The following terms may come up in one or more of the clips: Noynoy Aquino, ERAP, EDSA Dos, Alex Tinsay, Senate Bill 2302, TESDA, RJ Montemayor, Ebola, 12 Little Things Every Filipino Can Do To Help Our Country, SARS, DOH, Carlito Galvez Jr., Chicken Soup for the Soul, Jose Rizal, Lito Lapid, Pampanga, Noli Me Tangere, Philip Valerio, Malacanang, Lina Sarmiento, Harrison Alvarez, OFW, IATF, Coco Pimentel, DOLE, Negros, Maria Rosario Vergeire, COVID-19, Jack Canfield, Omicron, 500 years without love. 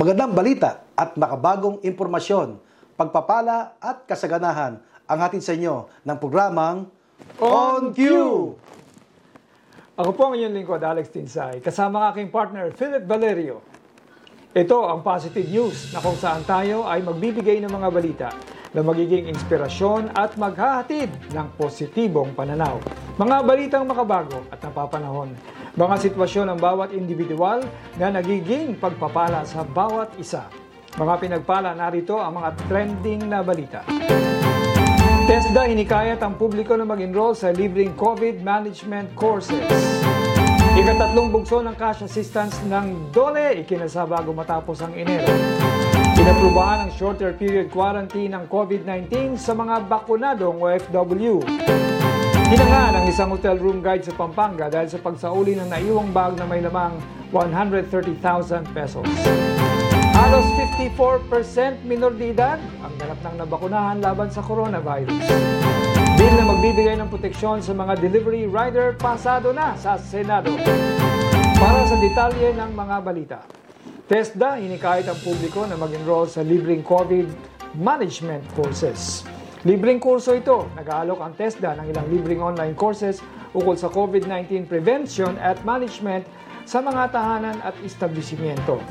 Magandang balita at makabagong impormasyon, pagpapala at kasaganahan ang hatid sa inyo ng programang On Cue! Ako po ang inyong lingkod, Alex Tinsay, kasama ang aking partner, Philip Valerio. Ito ang positive news na kung saan tayo ay magbibigay ng mga balita na magiging inspirasyon at maghahatid ng positibong pananaw. Mga balitang makabago at napapanahon. Mga sitwasyon ng bawat individual na nagiging pagpapala sa bawat isa. Mga pinagpala, narito ang mga trending na balita. TESDA hinikayat ang publiko na mag-enroll sa libreng COVID management courses. Ikatatlong bugso ng cash assistance ng DOLE ikinasa bago matapos ang Enero. Inaprubahan ang shorter period quarantine ng COVID-19 sa mga bakunadong OFW. Hinangaan ang isang hotel room guide sa Pampanga dahil sa pagsauli ng naiwang bag na may lamang 130,000 pesos. Halos 54% minoridad ang ganap ng nabakunahan laban sa coronavirus. Bill na magbibigay ng proteksyon sa mga delivery rider pasado na sa Senado. Para sa detalye ng mga balita. TESDA hinikayat ang publiko na mag-enroll sa libreng COVID management courses. Libreng kurso ito. Nag-aalok ang TESDA ng ilang libreng online courses ukol sa COVID-19 prevention at management sa mga tahanan at establishmento.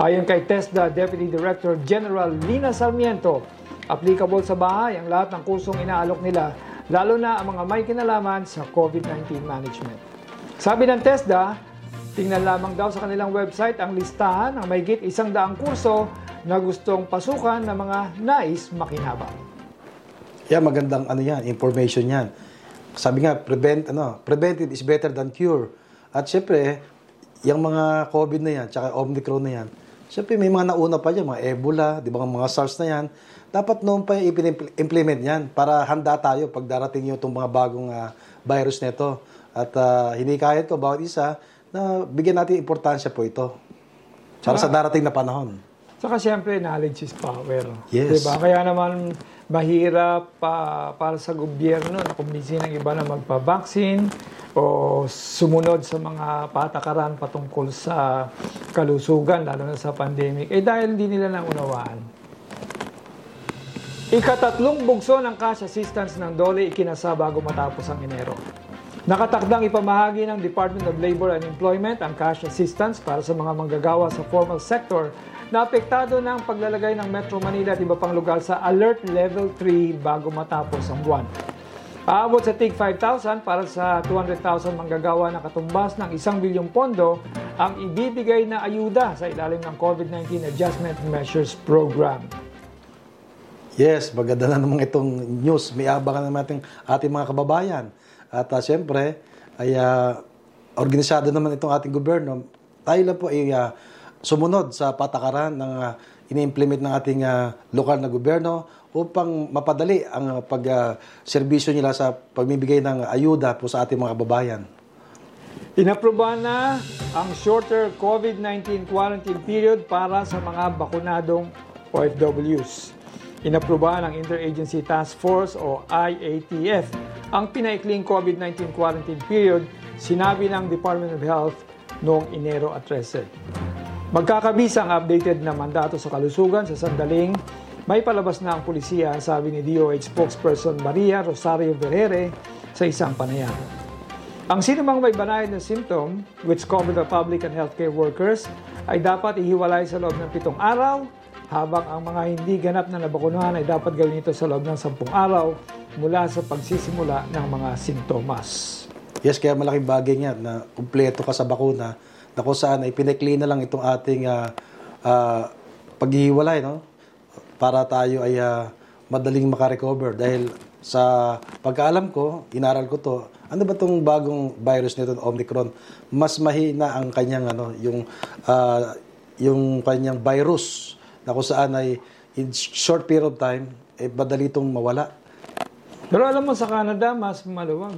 Ayon kay TESDA Deputy Director General Lina Sarmiento, applicable sa bahay ang lahat ng kursong inaalok nila, lalo na ang mga may kinalaman sa COVID-19 management. Sabi ng TESDA, tingnan lamang daw sa kanilang website ang listahan ng mahigit 100 kurso na gustong pasukan ng mga nais makinabang. Yeah, magandang information yan. Sabi nga, prevented is better than cure. At syempre, yung mga COVID na yan, tsaka Omicron na yan, syempre may mga nauna pa dyan, mga Ebola, di ba, mga SARS na yan. Dapat noon pa i-implement yan para handa tayo pag darating yung itong mga bagong virus na ito. At hinikayat ko bawat isa, na bigyan natin importansya po ito para sa darating na panahon. Saka siyempre, knowledge is power. Yes. Diba? Kaya naman mahirap para sa gobyerno na kumbinsin ng iba na magpabaksin o sumunod sa mga patakaran patungkol sa kalusugan, lalo na sa pandemic. Dahil hindi nila naunawaan. Ikatatlong bugso ng cash assistance ng DOLE ikinasa bago matapos ang Enero. Nakatakdang ipamahagi ng Department of Labor and Employment ang cash assistance para sa mga manggagawa sa formal sector na apektado ng paglalagay ng Metro Manila at iba pang lugar sa Alert Level 3 bago matapos ang buwan. Aabot sa tig 5,000 para sa 200,000 manggagawa na katumbas ng 1 bilyong pondo ang ibibigay na ayuda sa ilalim ng COVID-19 Adjustment Measures Program. Yes, maganda na naman itong news. May abangan naman ating mga kababayan. At siyempre, ay organisado naman itong ating gobyerno. Tayo lang po ay sumunod sa patakaran ng ini-implement ng ating lokal na gobyerno upang mapadali ang pag-servisyo nila sa pagmimigay ng ayuda po sa ating mga kababayan. Inaproba na ang shorter COVID-19 quarantine period para sa mga bakunadong OFWs. Inaproba ng Interagency Task Force o IATF ang pinaikling COVID-19 quarantine period, sinabi ng Department of Health noong Enero at 13. Magkakabisa ang updated na mandato sa kalusugan sa sandaling may palabas na ang pulisiya, sabi ni DOH spokesperson Maria Rosario Vergeire sa isang panayam. Ang sinumang may banayad na symptom, which cover the public and healthcare workers, ay dapat ihiwalay sa loob ng 7 araw, habang ang mga hindi ganap na nabakunahan ay dapat gawin ito sa loob ng 10 araw, mula sa pagsisimula ng mga sintomas. Yes, kaya malaking bagay niya na kumpleto ka sa bakuna na kung saan ay pinakli na lang itong ating paghihiwalay, no? Para tayo ay madaling makarecover. Dahil sa pagkaalam ko, inaral ko to, ano ba itong bagong virus nito, Omicron? Mas mahina ang kanyang, yung kanyang virus na kung saan ay in short period of time, ay madali itong mawala. Pero alam mo, sa Canada, mas maluwag.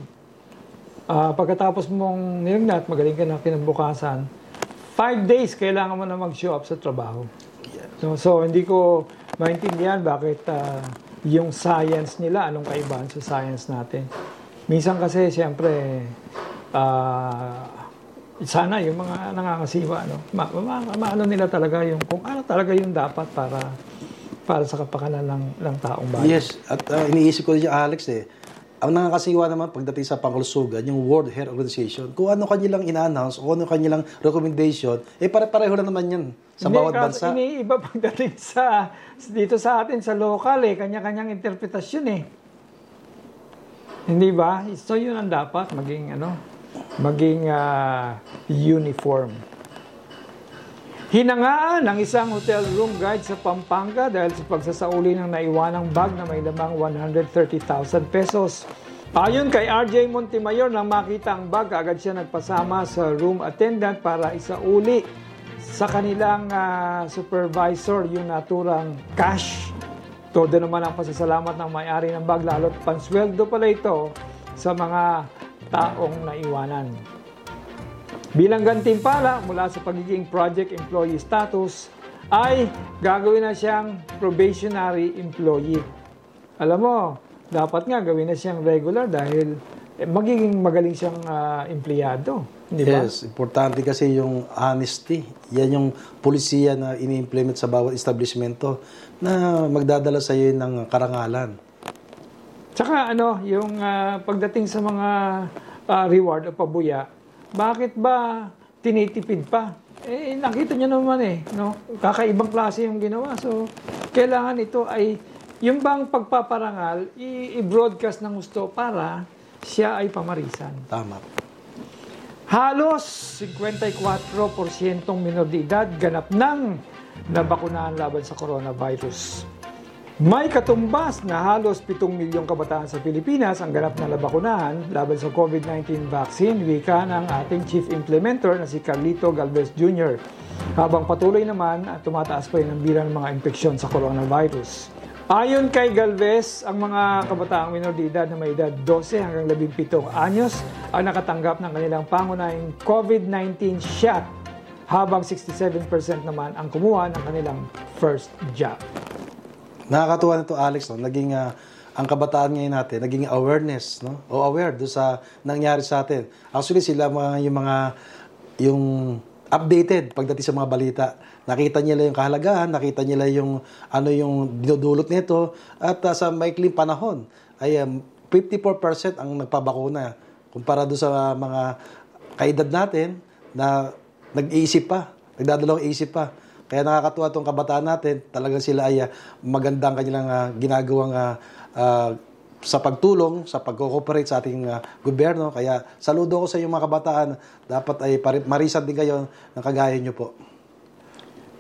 Pagkatapos mong nilagnat, magaling ka na kinabukasan, 5 days kailangan mo na mag-show up sa trabaho. Yeah. So hindi ko maintindihan bakit yung science nila, anong kaibahan sa science natin. Minsan kasi, siyempre, sana yung mga nangangasiwa, ano, maano nila talaga yung kung ano talaga yung dapat para sa kapakanan ng taong bayan. Yes, at iniisip ko rin yung Alex eh. Ang nakakasiwa naman pagdating sa pangkalusugan, yung World Health Organization, kung ano kanilang ina-announce o ano kanilang recommendation, eh pare-pareho lang naman yan sa bawat bansa. Hindi, iba pagdating sa, dito sa atin, sa local eh, kanya-kanyang interpretasyon eh. Hindi ba? So yun ang dapat, maging uniform. Hinangaan ng isang hotel room guide sa Pampanga dahil sa pagsasauli ng naiwanang bag na may lamang 130,000 pesos. Ayon kay RJ Montemayor, nang makita ang bag, agad siya nagpasama sa room attendant para isauli sa kanilang supervisor yung naturang cash. Todo naman ang pasasalamat ng may-ari ng bag, lalo't pansweldo pala ito sa mga taong naiwanan. Bilang gantimpala mula sa pagiging project employee status, ay gagawin na siyang probationary employee. Alam mo, dapat nga gawin na siyang regular dahil magiging magaling siyang empleyado. Di ba? Yes, importante kasi yung honesty. Yan yung polisiya na ini-implement sa bawat establishmento na magdadala sa iyo ng karangalan. Tsaka yung pagdating sa mga reward o pabuya, bakit ba tinitipid pa? Eh, nakita nyo naman kakaibang klase yung ginawa. So, kailangan ito ay, yung bang pagpaparangal, i-broadcast ng gusto para siya ay pamarisan. Tama. Halos 54% minor de edad ganap ng nabakunahan laban sa coronavirus. May katumbas na halos 7 milyong kabataan sa Pilipinas ang ganap na nabakunahan laban sa COVID-19 vaccine, wika ng ating chief implementer na si Carlito Galvez Jr. Habang patuloy naman at tumataas pa rin ang bilang ng mga impeksyon sa coronavirus. Ayon kay Galvez, ang mga kabataang minor de edad na may edad 12 hanggang 17 anyos ang nakatanggap ng kanilang pangunahing COVID-19 shot, habang 67% naman ang kumuha ng kanilang first jab. Nakakatuwa nito Alex, naging ang kabataan ngayon natin, naging awareness, o aware do sa nangyari sa atin. Actually sila yung updated pagdating sa mga balita. Nakita nila yung kahalagahan, nakita nila yung yung dinudulot nito at sa maikling panahon ay 54% ang nagpabakuna kumpara do sa mga kaedad natin na nag-iisip pa, nagdadalawang isip pa. Kaya nakakatuwa itong kabataan natin, talagang sila ay magandang kanilang ginagawang sa pagtulong, sa pag-cooperate sa ating gobyerno. Kaya saludo ko sa inyong mga kabataan, dapat ay marisan din kayo ng kagaya nyo po.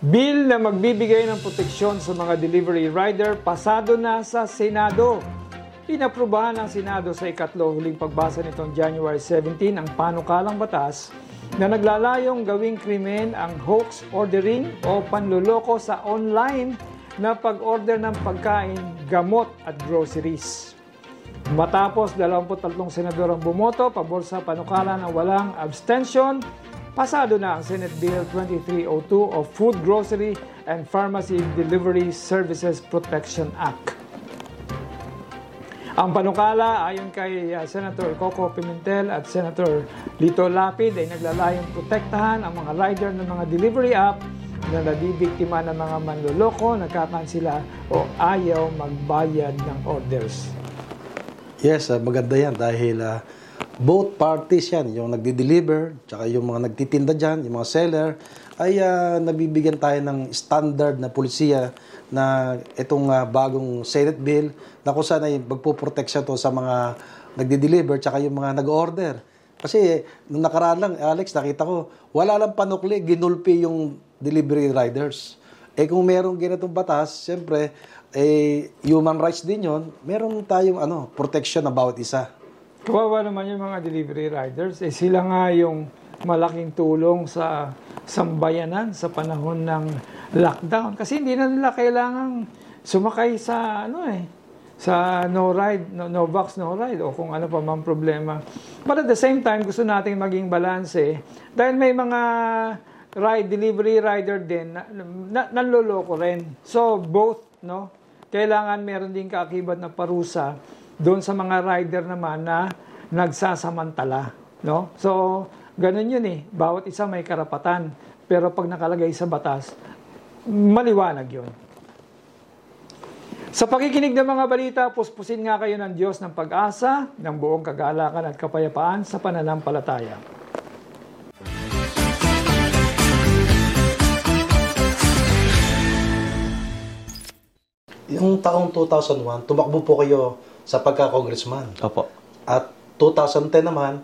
Bill na magbibigay ng proteksyon sa mga delivery rider, pasado na sa Senado. Inaprubahan ng Senado sa ikatlo huling pagbasa nitong January 17 ang panukalang batas na naglalayong gawing krimen ang hoax ordering o panluloko sa online na pag-order ng pagkain, gamot at groceries. Matapos 23 senador ang bumoto pabor sa panukala na walang abstention, pasado na ang Senate Bill 2302 o Food Grocery and Pharmacy Delivery Services Protection Act. Ang panukala, ayon kay Senator Coco Pimentel at Senator Lito Lapid, ay naglalayong protektahan ang mga rider ng mga delivery app na nabibiktima ng mga manloloko, nagkakansela o ayaw magbayad ng orders. Yes, maganda yan dahil both parties yan, yung nagdi-deliver, tsaka yung mga nagtitinda dyan, yung mga seller, ay nabibigyan tayo ng standard na pulisiya na itong bagong Senate Bill na kung saan ay magpuproteksya to sa mga nagdi-deliver tsaka yung mga nag-order. Kasi nung nakaraan lang, Alex, nakita ko, wala lang panukli, ginulpi yung delivery riders. Kung merong ganitong batas, siyempre, human rights din yon, meron tayong proteksyon na bawat isa. Kawawa naman yung mga delivery riders. Sila nga yung malaking tulong sa sambayanan sa panahon ng lockdown. Kasi hindi na nila kailangang sumakay sa sa no vax no ride o kung ano pa mang problema. But at the same time, gusto nating maging balanse dahil may mga delivery rider din na nanloloko rin. So both, kailangan meron din kaakibat na parusa doon sa mga rider naman na nagsasamantala, So Ganun yun eh. Bawat isa may karapatan. Pero pag nakalagay sa batas, maliwanag yun. Sa pakikinig ng mga balita, puspusin nga kayo ng Diyos ng pag-asa, ng buong kagalakan at kapayapaan sa pananampalataya. Yung taong 2001, tumakbo po kayo sa pagka-congressman. Opo. At 2010 naman,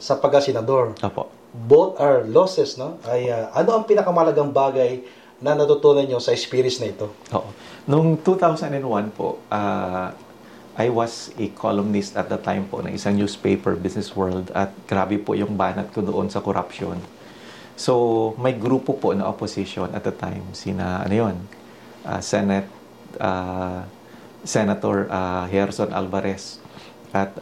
sa pagka-senador. Opo. Both are losses, no? Ay, ano ang pinakamalagang bagay na natutunan nyo sa experience na ito? Oo. Noong 2001 po, I was a columnist at the time po ng isang newspaper, Business World, at grabe po yung banat ko doon sa corruption. So, may grupo po na opposition at the time, sina, ano yun, Senator Harrison Alvarez at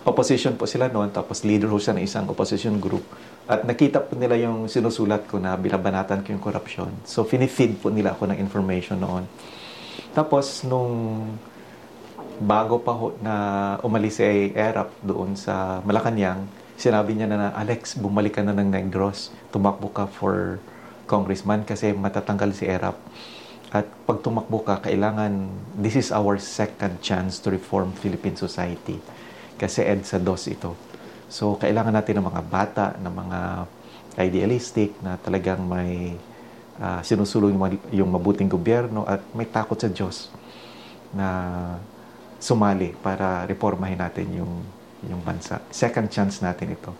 opposition po sila noon, tapos leader ho siya ng isang opposition group at nakita po nila yung sinusulat ko na binabanatan ko yung corruption, so finifeed po nila ako ng information noon. Tapos nung bago pa ho na umalis si ERAP doon sa Malacanang, sinabi niya na, Alex, bumalik ka na ng Negros, tumakbo ka for congressman kasi matatanggal si ERAP. At pag tumakbo ka, kailangan, this is our second chance to reform Philippine society. Kasi EDSA Dos ito. So, kailangan natin ng mga bata, ng mga idealistic na talagang may sinusulong yung mabuting gobyerno at may takot sa Diyos na sumali para reformahin natin yung bansa. Second chance natin ito.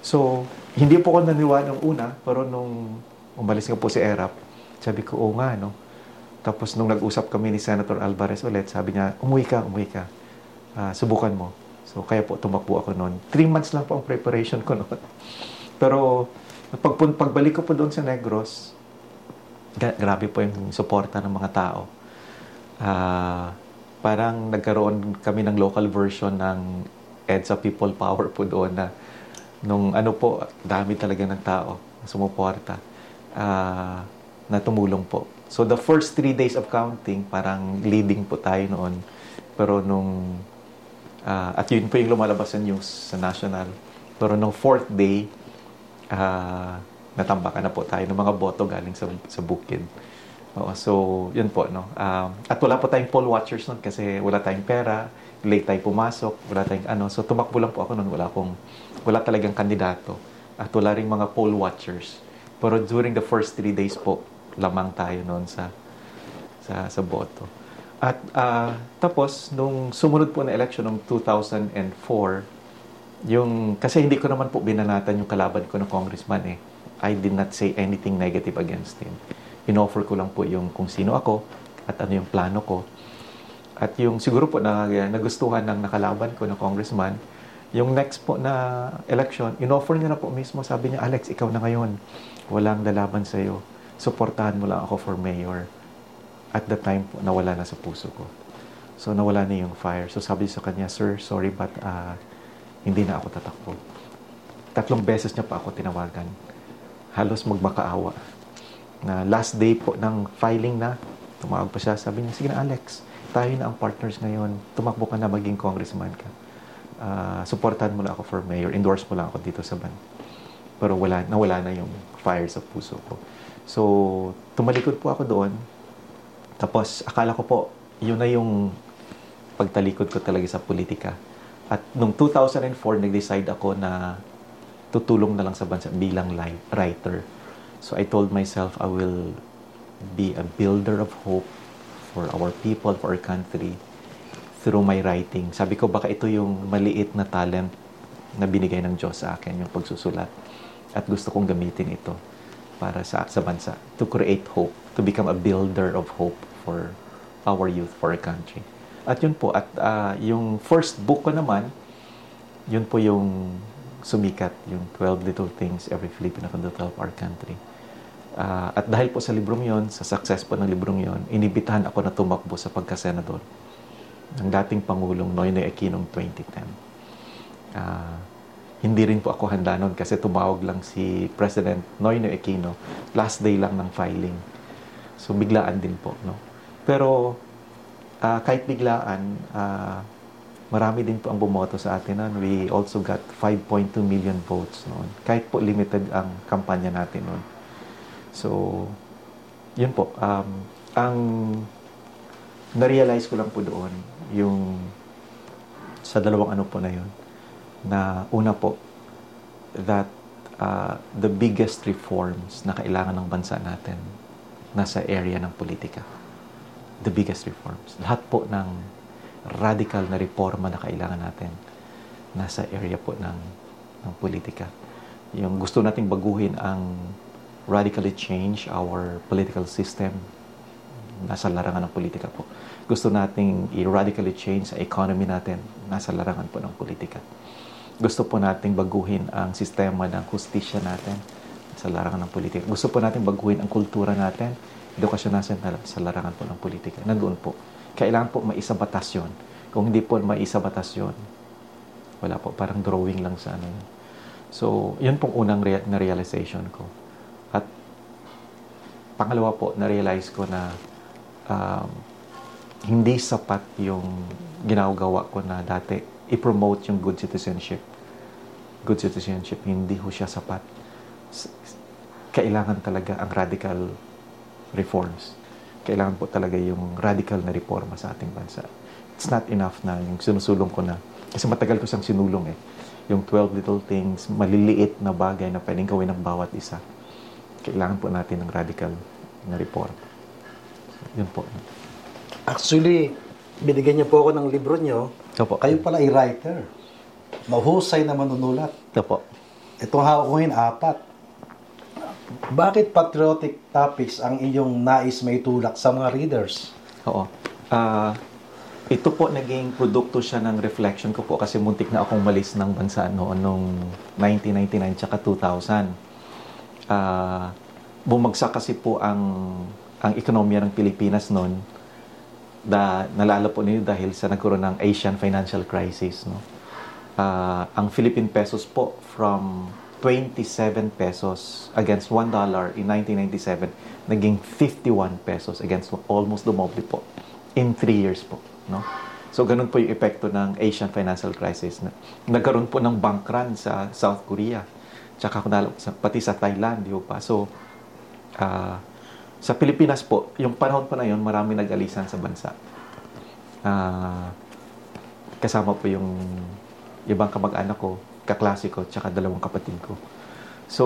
So, hindi po ako naniwala ng una, pero nung umalis nga po si ERAP, sabi ko, oo nga, no? Tapos nung nag-usap kami ni Senator Alvarez ulit, sabi niya, umuwi ka. Subukan mo. So, kaya po tumakbo ako noon. 3 months lang po ang preparation ko noon. Pero, pagbalik ko po doon sa Negros, grabe po yung suporta ng mga tao. Parang nagkaroon kami ng local version ng EDSA People Power po doon na nung ano po, dami talaga ng tao sumuporta na tumulong po. So, the first 3 days of counting, parang leading po tayo noon. Pero nung, at yun po yung lumalabas sa news sa national. Pero nung 4th day, natambakan na po tayo ng mga boto galing sa bukid. Oo, so, yun po, no? At wala po tayong poll watchers noon kasi wala tayong pera, late tayo pumasok, wala tayong ano. So, tumakbo lang po ako noon. Wala talagang kandidato. At wala rin mga poll watchers. Pero during the first 3 days po, lamang tayo noon sa boto. At tapos, nung sumunod po na election noong 2004, yung, kasi hindi ko naman po binanatan yung kalaban ko na congressman eh. I did not say anything negative against him. Inoffer ko lang po yung kung sino ako at ano yung plano ko. At yung siguro po na nagustuhan ng nakalaban ko na congressman, yung next po na election, inoffer niya na po mismo. Sabi niya, Alex, ikaw na ngayon. Walang lalaban sa'yo. Suportahan mo lang ako for mayor. At the time, nawala na sa puso ko. So, nawala na yung fire. So, sabi sa kanya, Sir, sorry, but hindi na ako tatakbo. 3 beses niya pa ako tinawagan. Halos magmakaawa. Na last day po ng filing na, tumawag pa siya. Sabi niya, sige na, Alex, tayo na ang partners ngayon. Tumakbo ka na, maging congressman ka. Suportahan mo lang ako for mayor. Endorse mo lang ako dito sa ban. Pero nawala na yung fire sa puso ko. So, tumalikod po ako doon. Tapos, akala ko po, yun na yung pagtalikod ko talaga sa politika. At noong 2004, nag-decide ako na tutulong na lang sa bansa bilang writer. So, I told myself, I will be a builder of hope for our people, for our country, through my writing. Sabi ko, baka ito yung maliit na talent na binigay ng Diyos sa akin, yung pagsusulat. At gusto kong gamitin ito para sa bansa, to create hope, to become a builder of hope for our youth, for our country. At yun po, at yung first book ko naman, yun po yung sumikat, yung 12 Little Things Every Filipino Can Do To Help Our Country. At dahil po sa librong yun, sa success po ng librong yun, inibitahan ako na tumakbo sa pagkasenador ng dating Pangulong Noynoy Aquino 2010. Hindi rin po ako handa noon kasi tumawag lang si President Noynoy Aquino last day lang ng filing. So, biglaan din po, no? Pero, kahit biglaan, marami din po ang bumoto sa atin noon. We also got 5.2 million votes noon. Kahit po limited ang kampanya natin noon. So, yun po. Ang na-realize ko lang po doon, yung sa dalawang ano po na yun, na una po, that the biggest reforms na kailangan ng bansa natin nasa area ng politika. The biggest reforms. Lahat po ng radical na reforma na kailangan natin nasa area po ng politika. Yung gusto nating baguhin ang radically change our political system nasa larangan ng politika po. Gusto nating i-radically change sa economy natin nasa larangan po ng politika. Gusto po nating baguhin ang sistema ng hustisya natin sa larangan ng politika. Gusto po nating baguhin ang kultura natin, edukasyon natin sa larangan po ng politika. Nandoon po. Kailangan po maisabatas yun. Kung hindi po maisabatas yun, wala po. Parang drawing lang sa ano yun. So, yun pong unang na-realization ko. At pangalawa po, na-realize ko na hindi sapat yung ginagawa ko na dati i-promote yung good citizenship. Good citizenship, hindi ho siya sapat. Kailangan talaga ang radical reforms. Kailangan po talaga yung radical na reforma sa ating bansa. It's not enough na yung sinusulong ko na. Kasi matagal ko siyang sinulong eh. Yung 12 little things, maliliit na bagay na pwedeng gawin ng bawat isa. Kailangan po natin ng radical na reform. Yun po. Actually, binigyan niyo po ako ng libro niyo. Opo. Kayo pala ay writer. Mahusay na manunulat. Opo. Itong hawakuhin, apat. Bakit patriotic topics ang iyong nais may tulak sa mga readers? Oo. Ito po naging produkto siya ng reflection ko po kasi muntik na akong malis ng bansa noon noong 1999 tsaka 2000. Bumagsak kasi po ang ekonomiya ng Pilipinas noon. Nalala po ninyo dahil sa nagkaroon ng Asian financial crisis, no? Ang Philippine pesos po from 27 pesos against $1 in 1997 naging 51 pesos against almost dumoble po in 3 years po, no? So ganun po yung epekto ng Asian financial crisis. Nagkaroon po ng bank run sa South Korea tsaka pati sa Thailand, di ba? So sa Pilipinas po, yung panahon po na yun, marami nag-alisan sa bansa. Kasama po yung ibang kamag-anak ko, kaklase ko, tsaka dalawang kapatid ko. So,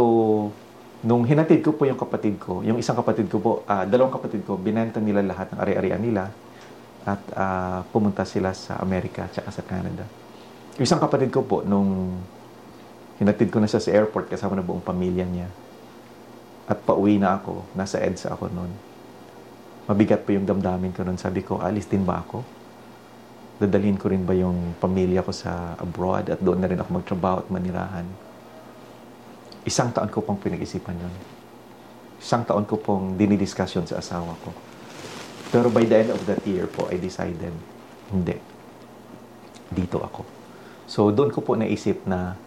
nung hinatid ko po yung kapatid ko, yung isang kapatid ko po, dalawang kapatid ko, binenta nila lahat ng ari-arian nila at pumunta sila sa Amerika tsaka sa Canada. Yung isang kapatid ko po, nung hinatid ko na siya sa airport, kasama na buong pamilya niya, at pauwi na ako, nasa EDSA ako noon. Mabigat po yung damdamin ko noon. Sabi ko, alis din ba ako? Dadalhin ko rin ba yung pamilya ko sa abroad at doon na rin ako magtrabaho at manirahan? Isang taon ko pong pinag-isipan yun. Isang taon ko pong dinidiscuss yun sa asawa ko. Pero by the end of that year po, I decided, hindi. Dito ako. So doon ko po naisip na,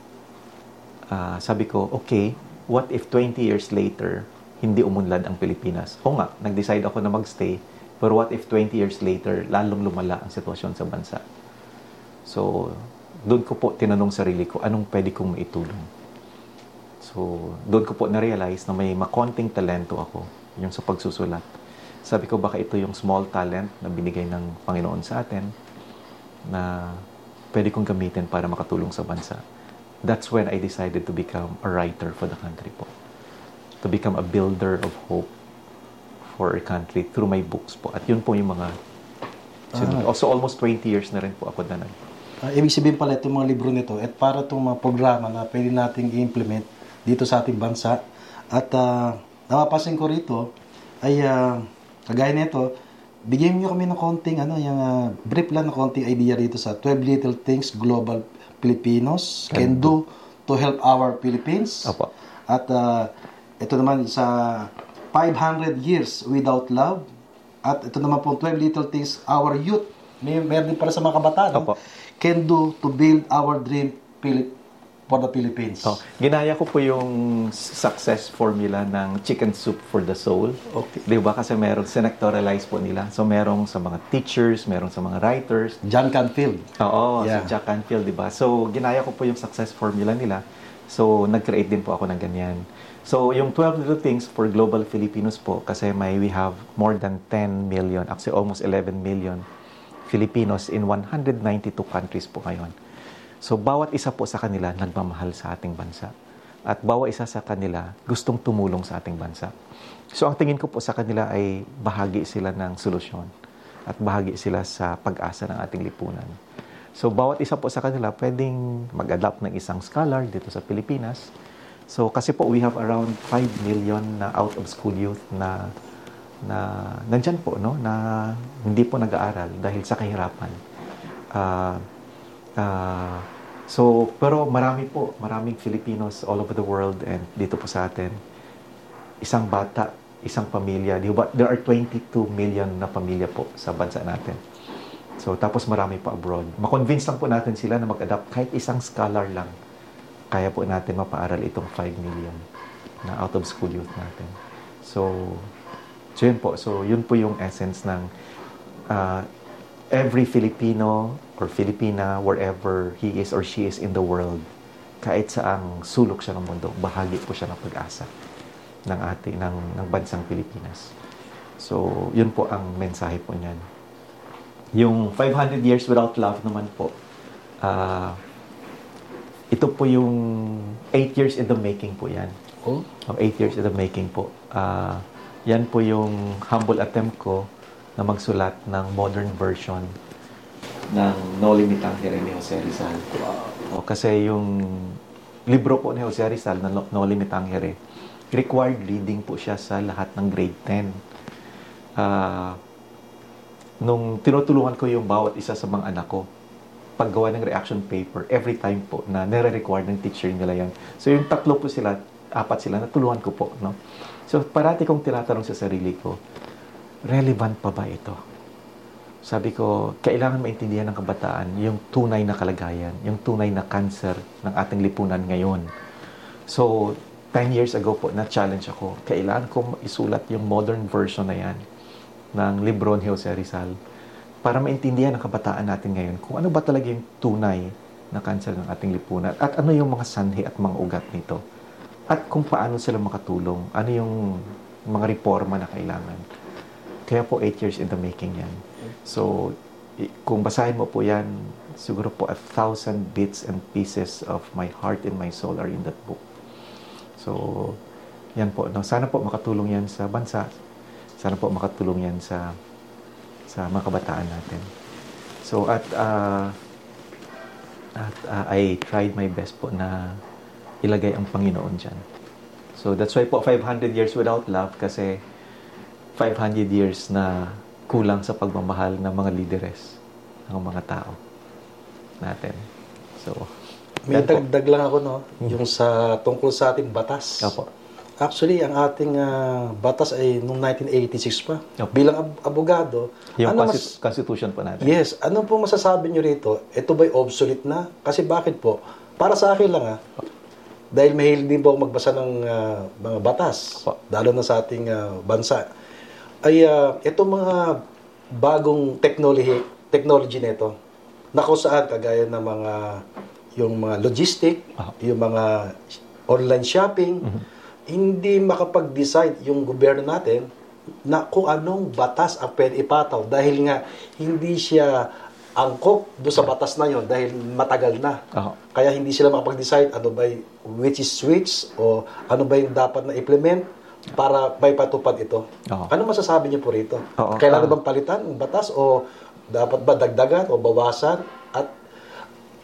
sabi ko, okay, what if 20 years later, hindi umunlad ang Pilipinas? O nga, nag-decide ako na magstay, pero what if 20 years later, lalong lumala ang sitwasyon sa bansa? So, doon ko po tinanong sarili ko, anong pwede kong maitulong? So, doon ko po na-realize na may makonting talento ako, yung sa pagsusulat. Sabi ko, baka ito yung small talent na binigay ng Panginoon sa atin, na pwede kong gamitin para makatulong sa bansa. That's when I decided to become a writer for the country po. To become a builder of hope for our country through my books po. At yun po yung mga... Also, almost 20 years na rin po ako na nag... ibig sabihin pala itong mga libro nito at para itong mga programa na pwede nating i-implement dito sa ating bansa. At napapansin ko rito ay kagaya nito, bigyan niyo kami ng konting, brief lang na konting idea rito sa 12 Little Things Global Filipinos Can Do To Help Our Philippines. Opo. At ito naman sa 500 years without love. At ito naman po 12 little things our youth, meron din para sa mga kabataan, Can do to build our dream Philippines. for the Philippines. Oh, ginaya ko po yung success formula ng Chicken Soup for the Soul. Okay. Diba? Kasi meron, sinectorialize po nila. So, merong sa mga teachers, merong sa mga writers. Jack Canfield. Oo, yeah. Si Jack Canfield, diba? So, ginaya ko po yung success formula nila. So, nag-create din po ako ng ganyan. So, yung 12 Little Things for Global Filipinos po, kasi we have more than 10 million, actually almost 11 million Filipinos in 192 countries po ngayon. So, bawat isa po sa kanila nagmamahal sa ating bansa. At bawat isa sa kanila gustong tumulong sa ating bansa. So, ang tingin ko po sa kanila ay bahagi sila ng solusyon at bahagi sila sa pag-asa ng ating lipunan. So, bawat isa po sa kanila pwedeng mag-adapt ng isang scholar dito sa Pilipinas. So, kasi po we have around 5 million na out-of-school youth na nandyan po, no? Na hindi po nag-aaral dahil sa kahirapan. So, pero maraming Filipinos all over the world and dito po sa atin, isang bata, isang pamilya. There are 22 million na pamilya po sa bansa natin. So, tapos marami pa abroad. Makonvince lang po natin sila na mag-adapt kahit isang scholar lang. Kaya po natin mapaaral itong 5 million na out-of-school youth natin. So, yun po. So, yun po yung essence ng every Filipino or Filipina, wherever he is or she is in the world, kahit saang sulok siya ng mundo, bahagi po siya ng pag-asa ng ating, ng bansang Pilipinas. So, yun po ang mensahe po niyan. Yung 500 years without love naman po, ito po yung 8 years in the making po yan. Oh? 8 years in the making po. Yan po yung humble attempt ko na magsulat ng modern version ng Noli Me Tangere ni Jose Rizal. Wow. O, kasi yung libro po ni Jose Rizal na Noli Me Tangere, required reading po siya sa lahat ng grade 10. Nung tinutulungan ko yung bawat isa sa mga anak ko, paggawa ng reaction paper, every time po na nire-require ng teacher nila yan. So yung tatlo po sila, apat sila, natulungan ko po. No? So parati kong tinatanong sa sarili ko, relevant pa ba ito? Sabi ko, kailangan maintindihan ng kabataan yung tunay na kalagayan, yung tunay na cancer ng ating lipunan ngayon. So, 10 years ago po, na-challenge ako. Kailangan ko isulat yung modern version na yan ng libro ni Jose Rizal para maintindihan ng kabataan natin ngayon kung ano ba talaga yung tunay na cancer ng ating lipunan at ano yung mga sanhi at mga ugat nito at kung paano sila makatulong, ano yung mga reforma na kailangan. Kaya po 8 years in the making yan. So, kung basahin mo po yan, siguro po 1,000 bits and pieces of my heart and my soul are in that book. So, yan po. No, sana po makatulong yan sa bansa. Sana po makatulong yan sa mga kabataan natin. So, at I tried my best po na ilagay ang Panginoon dyan. So, that's why po 500 years without love kasi 500 years na kulang sa pagmamahal ng mga leaderes, ng mga tao natin. So, may dagdag lang ako, no? Yung sa tungkol sa ating batas. Opo. Actually, ang ating batas ay noong 1986 pa. Opo. Bilang abogado, yung constitution pa natin. Yes. Ano po masasabi nyo rito? Ito ba'y obsolete na? Kasi bakit po? Para sa akin lang, dahil mahilig din po akong magbasa ng mga batas, lalo na sa ating bansa. Ay itong mga bagong technology nito na kung saan kagaya ng mga yung mga logistic, yung mga online shopping, hindi makapag-decide yung gobyerno natin na kung anong batas ang pwede ipataw dahil nga hindi siya angkop doon sa batas na yon dahil matagal na. Kaya hindi sila makapag-decide ano ba which is switch o ano ba yung dapat na implement para may patupad ito. Ano masasabi niyo po rito? Kailangan bang palitan ang batas o dapat ba dagdagan o bawasan? At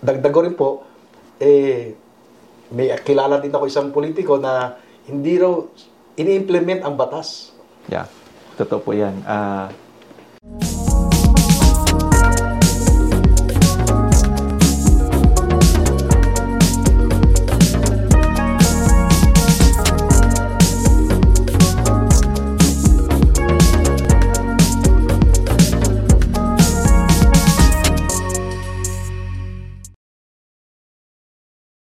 dagdag ko rin po, may kilala din ako isang politiko na hindi raw ini-implement ang batas. Yeah, totoo po yan.